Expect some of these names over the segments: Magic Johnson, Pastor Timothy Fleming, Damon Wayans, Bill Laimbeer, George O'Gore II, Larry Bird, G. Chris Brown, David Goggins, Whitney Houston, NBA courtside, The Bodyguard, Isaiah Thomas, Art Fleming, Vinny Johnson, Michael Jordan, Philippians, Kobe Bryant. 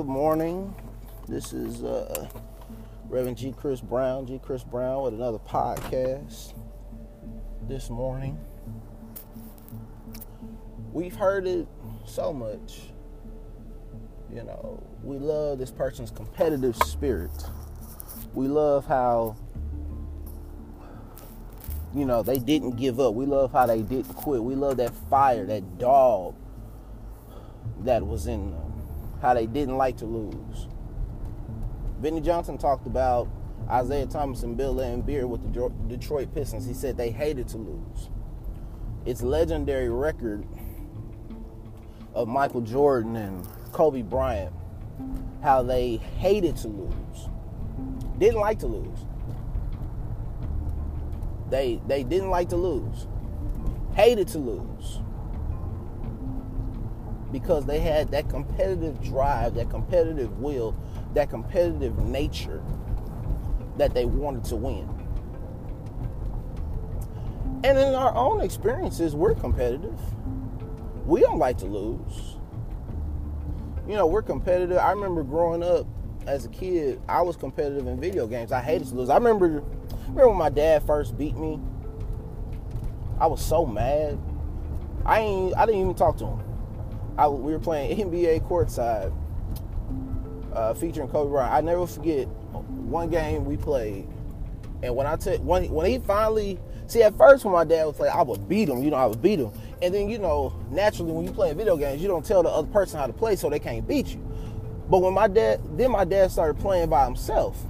Good morning. This is Reverend G. Chris Brown. G. Chris Brown with another podcast this morning. We've heard it so much. You know, we love this person's competitive spirit. We love how, you know, they didn't give up. We love how they didn't quit. We love that fire, that dog that was in them. How they didn't like to lose. Vinny Johnson talked about Isaiah Thomas and Bill Laimbeer with the Detroit Pistons. He said they hated to lose. It's legendary record of Michael Jordan and Kobe Bryant, how they hated to lose. Didn't like to lose. They didn't like to lose. Hated to lose. Because they had that competitive drive, that competitive will, that competitive nature that they wanted to win. And in our own experiences, we're competitive. We don't like to lose. You know, we're competitive. I remember growing up as a kid, I was competitive in video games. I hated to lose. I remember when my dad first beat me. I was so mad. I didn't even talk to him. We were playing NBA courtside featuring Kobe Bryant. I never forget one game we played, and when he finally, see, at first when my dad would play, I would beat him, and then, you know, naturally when you play video games, you don't tell the other person how to play, so they can't beat you. But when my dad started playing by himself,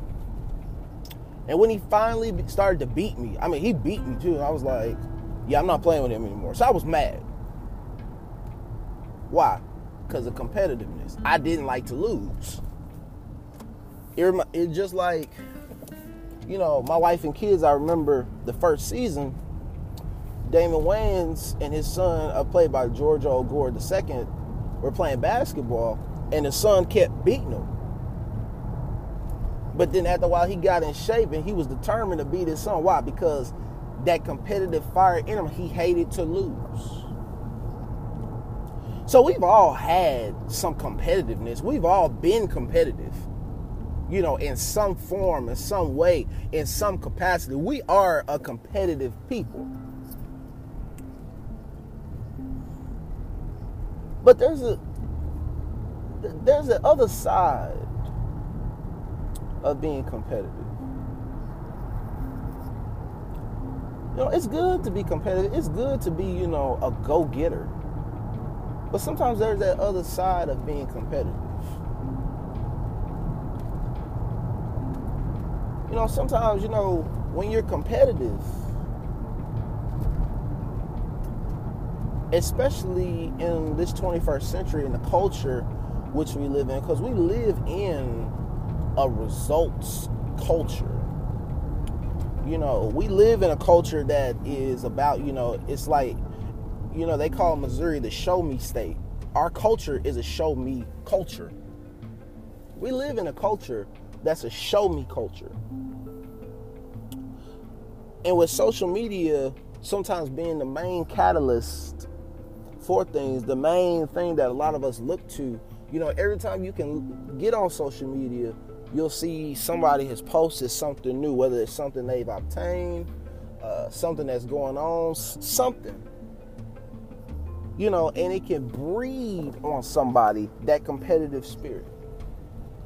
and when he finally started to beat me, I mean, he beat me too, and I was like, yeah, I'm not playing with him anymore. So I was mad. Why? Because of competitiveness. I didn't like to lose. It's just like, you know, my wife and kids, I remember the first season, Damon Wayans and his son, played by George O'Gore II, were playing basketball, and his son kept beating him. But then after a while, he got in shape, and he was determined to beat his son. Why? Because that competitive fire in him, he hated to lose. So we've all had some competitiveness. We've all been competitive, you know, in some form, in some way, in some capacity. We are a competitive people. But there's the other side of being competitive. You know, it's good to be competitive. It's good to be, you know, a go-getter. But sometimes there's that other side of being competitive. You know, sometimes, you know, when you're competitive, especially in this 21st century, in the culture which we live in, because we live in a results culture. You know, we live in a culture that is about, you know, it's like, you know, they call Missouri the show-me state. Our culture is a show-me culture. We live in a culture that's a show-me culture. And with social media sometimes being the main catalyst for things, the main thing that a lot of us look to, you know, every time you can get on social media, you'll see somebody has posted something new, whether it's something they've obtained, something that's going on, something. You know, and it can breed on somebody that competitive spirit.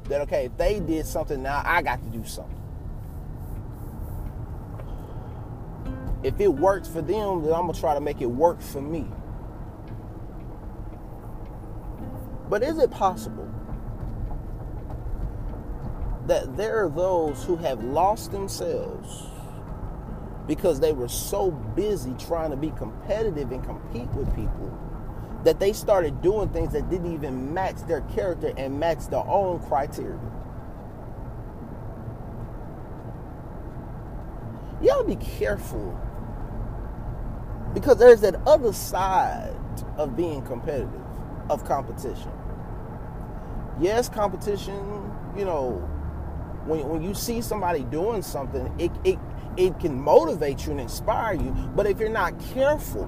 That, okay, if they did something, now I got to do something. If it works for them, then I'm going to try to make it work for me. But is it possible that there are those who have lost themselves because they were so busy trying to be competitive and compete with people that they started doing things that didn't even match their character and match their own criteria? Y'all be careful, because there's that other side of being competitive, of competition. Yes, competition, you know, when you see somebody doing something, it can motivate you and inspire you. But if you're not careful,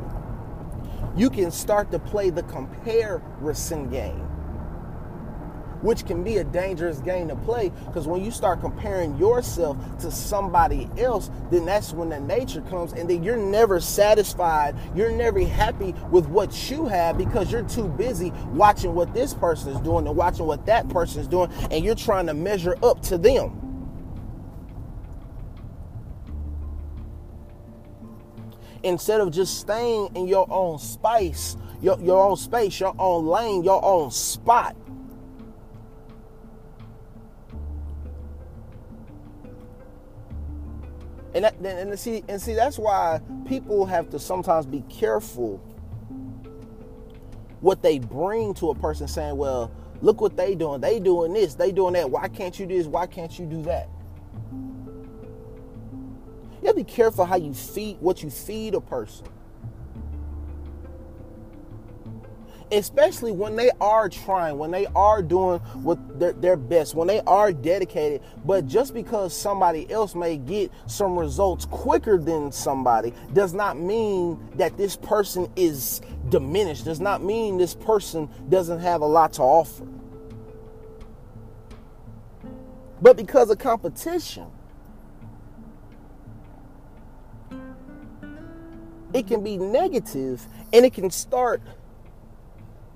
you can start to play the comparison game. which can be a dangerous game to play, because when you start comparing yourself to somebody else, then that's when the nature comes, and then you're never satisfied. You're never happy with what you have because you're too busy watching what this person is doing and watching what that person is doing, and you're trying to measure up to them. Instead of just staying in your own space, your own space, your own lane, your own spot. And see, that's why people have to sometimes be careful what they bring to a person, saying, well, look what they doing. They doing this, they doing that. Why can't you do this? Why can't you do that? You have to be careful how you feed, what you feed a person. Especially when they are trying, when they are doing what their best, when they are dedicated. But just because somebody else may get some results quicker than somebody does not mean that this person is diminished, does not mean this person doesn't have a lot to offer. But because of competition, it can be negative, and it can start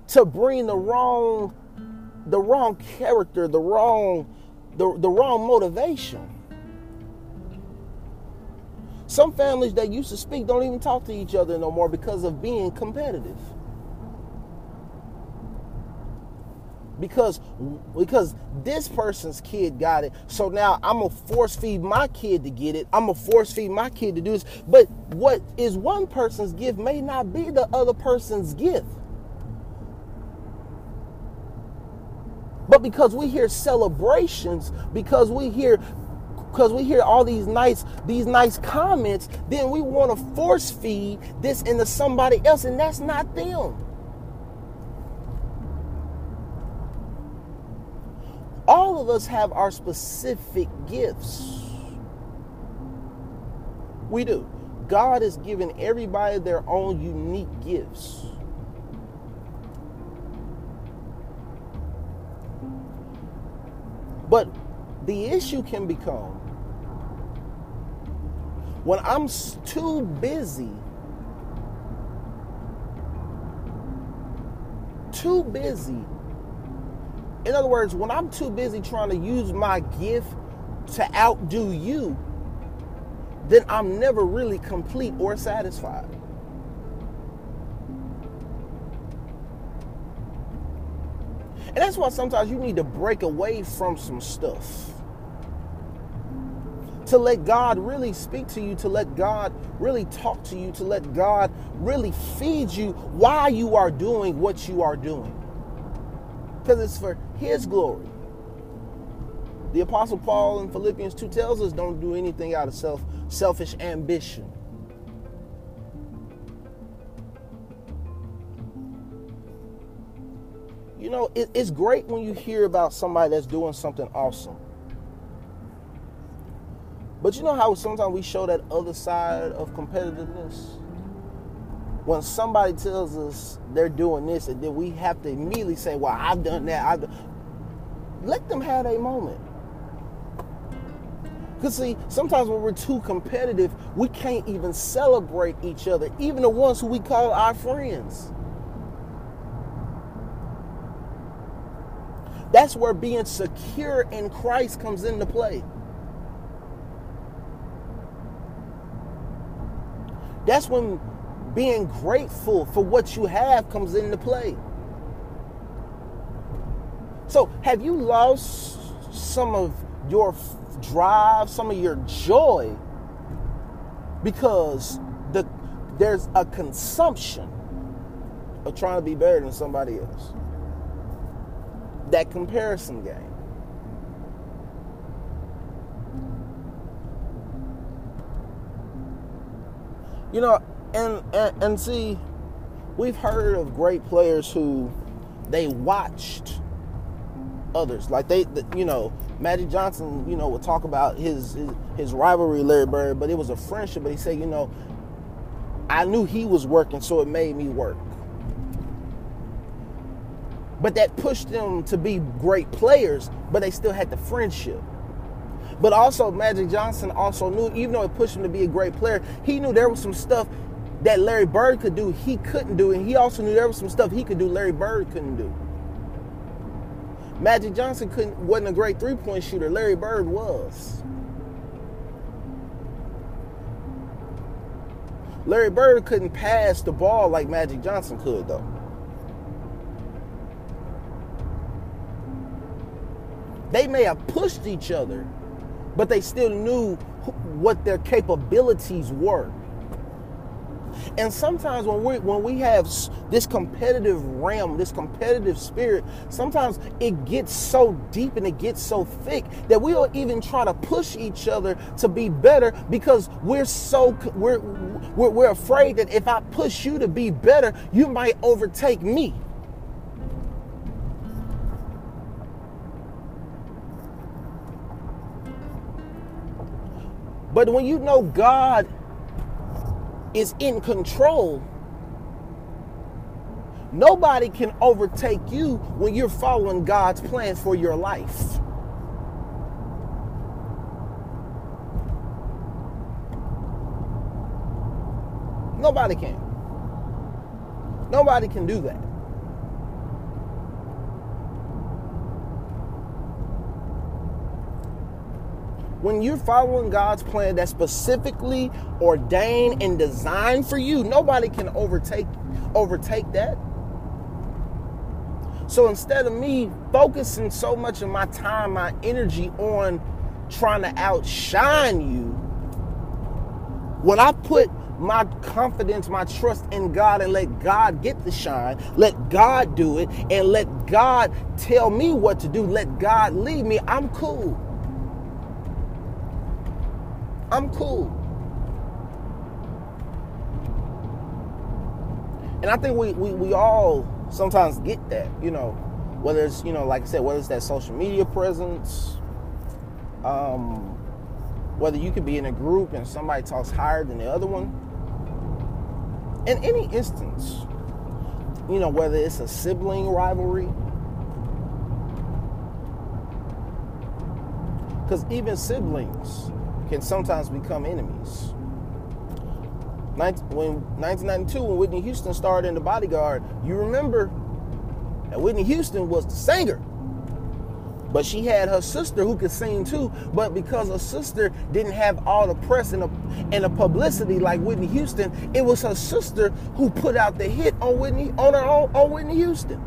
to bring the wrong character, the wrong motivation. Some families that used to speak don't even talk to each other no more because of being competitive. Because this person's kid got it, so now I'm going to force feed my kid to get it. I'm going to force feed my kid to do this. But what is one person's gift may not be the other person's gift. But because we hear celebrations, because we hear all these nice comments, then we want to force feed this into somebody else, and that's not them. All of us have our specific gifts. We do. God has given everybody their own unique gifts. But the issue can become when I'm too busy In other words, when I'm too busy trying to use my gift to outdo you, then I'm never really complete or satisfied. And that's why sometimes you need to break away from some stuff to let God really speak to you, to let God really talk to you, to let God really feed you why you are doing what you are doing. Because it's for his glory. The Apostle Paul in Philippians 2 tells us, don't do anything out of selfish ambition. You know, it's great when you hear about somebody that's doing something awesome. But you know how sometimes we show that other side of competitiveness? When somebody tells us they're doing this, and then we have to immediately say, well, I've done that. Let them have a moment. Because see, sometimes when we're too competitive, we can't even celebrate each other, even the ones who we call our friends. That's where being secure in Christ comes into play. That's when being grateful for what you have comes into play. So, have you lost some of your drive, some of your joy, because there's a consumption of trying to be better than somebody else? That comparison game. You know, And see, we've heard of great players who they watched others. Like Magic Johnson, would talk about his rivalry, Larry Bird, but it was a friendship. But he said, I knew he was working, so it made me work. But that pushed them to be great players, but they still had the friendship. But also Magic Johnson also knew, even though it pushed him to be a great player, he knew there was some stuff that Larry Bird could do he couldn't do, and he also knew there was some stuff he could do Larry Bird couldn't do. Magic Johnson wasn't a great three-point shooter. Larry Bird was. Larry Bird couldn't pass the ball like Magic Johnson could, though. They may have pushed each other, but they still knew what their capabilities were. And sometimes when we have this competitive realm, this competitive spirit, sometimes it gets so deep and it gets so thick that we don't even try to push each other to be better, because we're afraid that if I push you to be better, you might overtake me. But when you know God is in control, nobody can overtake you when you're following God's plan for your life. Nobody can. Nobody can do that. When you're following God's plan that's specifically ordained and designed for you, nobody can overtake that. So instead of me focusing so much of my time, my energy on trying to outshine you, when I put my confidence, my trust in God and let God get the shine, let God do it, and let God tell me what to do, let God lead me, I'm cool. I'm cool. And I think we all sometimes get that, you know, whether it's, you know, like I said, whether it's that social media presence, whether you could be in a group and somebody talks higher than the other one. In any instance, you know, whether it's a sibling rivalry, because even siblings can sometimes become enemies. When 1992, when Whitney Houston starred in The Bodyguard, you remember that Whitney Houston was the singer, but she had her sister who could sing too. But because her sister didn't have all the press and the publicity like Whitney Houston, it was her sister who put out the hit on Whitney Houston.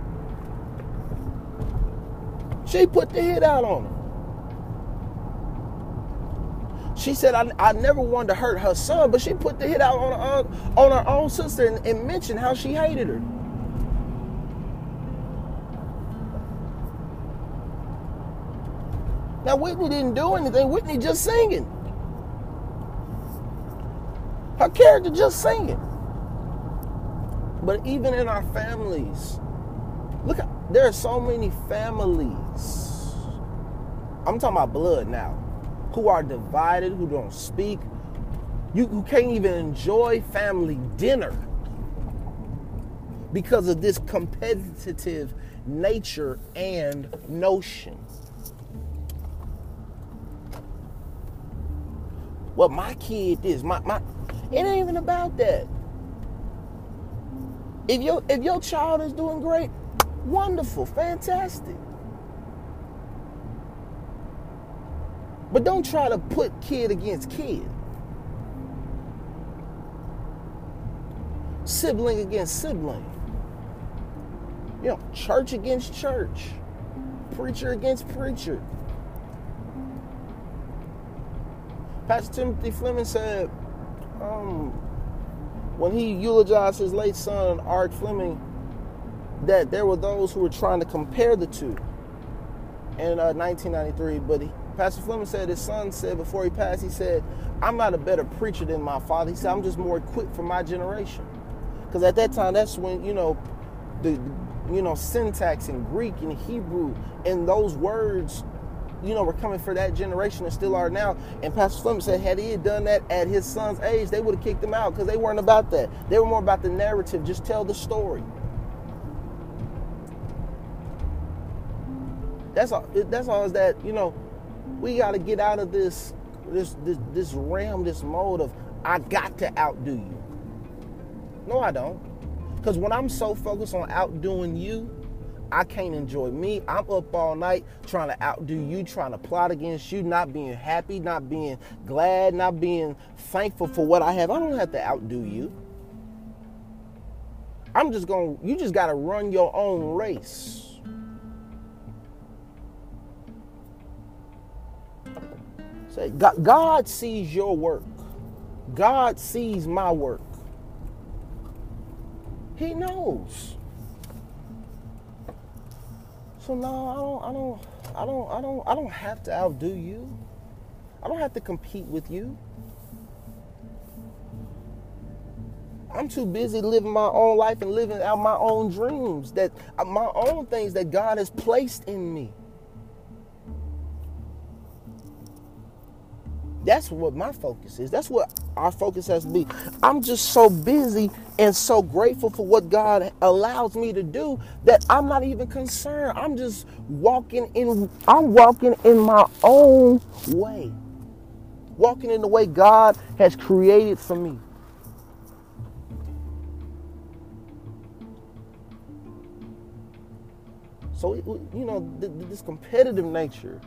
She put the hit out on her. She said, I never wanted to hurt her son, but she put the hit out on her own sister and mentioned how she hated her. Now, Whitney didn't do anything. Whitney just singing. Her character just singing. But even in our families, look, there are so many families. I'm talking about blood now. Who are divided, who don't speak, who can't even enjoy family dinner because of this competitive nature and notion. Well, my kid is my. It ain't even about that. If your child is doing great, wonderful, fantastic. But don't try to put kid against kid. Sibling against sibling. You know, church against church. Preacher against preacher. Pastor Timothy Fleming said, when he eulogized his late son, Art Fleming, that there were those who were trying to compare the two in 1993, but Pastor Fleming said his son said before he passed, he said, I'm not a better preacher than my father. He said, I'm just more equipped for my generation. Because at that time, that's when, you know, the syntax in Greek and Hebrew and those words, you know, were coming for that generation and still are now. And Pastor Fleming said, had he had done that at his son's age, they would have kicked him out because they weren't about that. They were more about the narrative. Just tell the story. That's all is that, you know, we got to get out of this realm, this mode of I got to outdo you. No, I don't. Because when I'm so focused on outdoing you, I can't enjoy me. I'm up all night trying to outdo you, trying to plot against you, not being happy, not being glad, not being thankful for what I have. I don't have to outdo you. You just got to run your own race. Say, God sees your work. God sees my work. He knows. So no, I don't have to outdo you. I don't have to compete with you. I'm too busy living my own life and living out my own dreams, that my own things that God has placed in me. That's what my focus is. That's what our focus has to be. I'm just so busy and so grateful for what God allows me to do that I'm not even concerned. I'm just walking in my own way. Walking in the way God has created for me. So, you know, this competitive nature,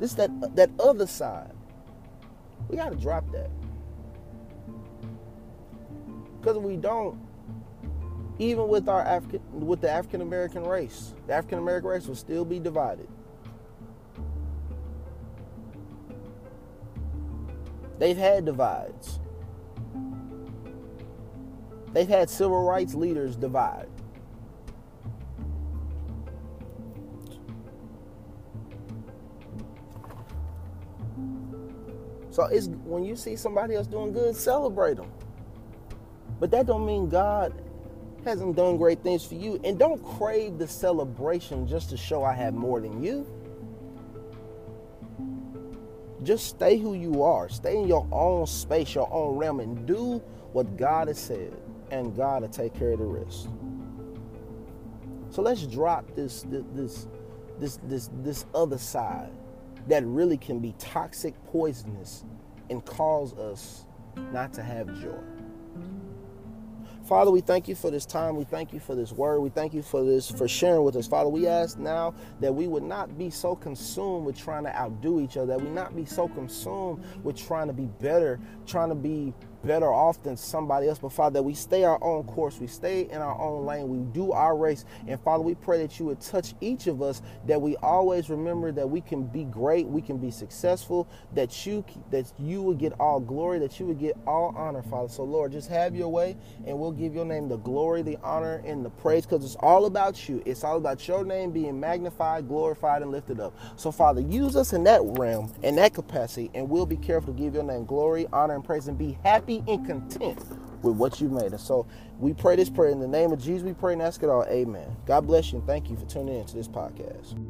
that other side, we got to drop that. Because if we don't, even with the African-American race, the African-American race will still be divided. They've had divides. They've had civil rights leaders divide. So it's when you see somebody else doing good, celebrate them. But that don't mean God hasn't done great things for you. And don't crave the celebration just to show I have more than you. Just stay who you are. Stay in your own space, your own realm, and do what God has said. And God will take care of the rest. So let's drop this other side that really can be toxic, poisonous, and cause us not to have joy. Father, we thank you for this time. We thank you for this word. We thank you for sharing with us. Father, we ask now that we would not be so consumed with trying to outdo each other, that we not be so consumed with trying to be better, trying to be better off than somebody else. But Father, that we stay our own course. We stay in our own lane. We do our race. And Father, we pray that you would touch each of us, that we always remember that we can be great, we can be successful, that you would get all glory, that you would get all honor, Father. So Lord, just have your way, and we'll give your name the glory, the honor, and the praise, because it's all about you. It's all about your name being magnified, glorified, and lifted up. So Father, use us in that realm, in that capacity, and we'll be careful to give your name glory, honor, and praise, and be happy and content with what you made. And so we pray this prayer in the name of Jesus. We pray and ask it all. Amen. God bless you, and thank you for tuning in to this podcast.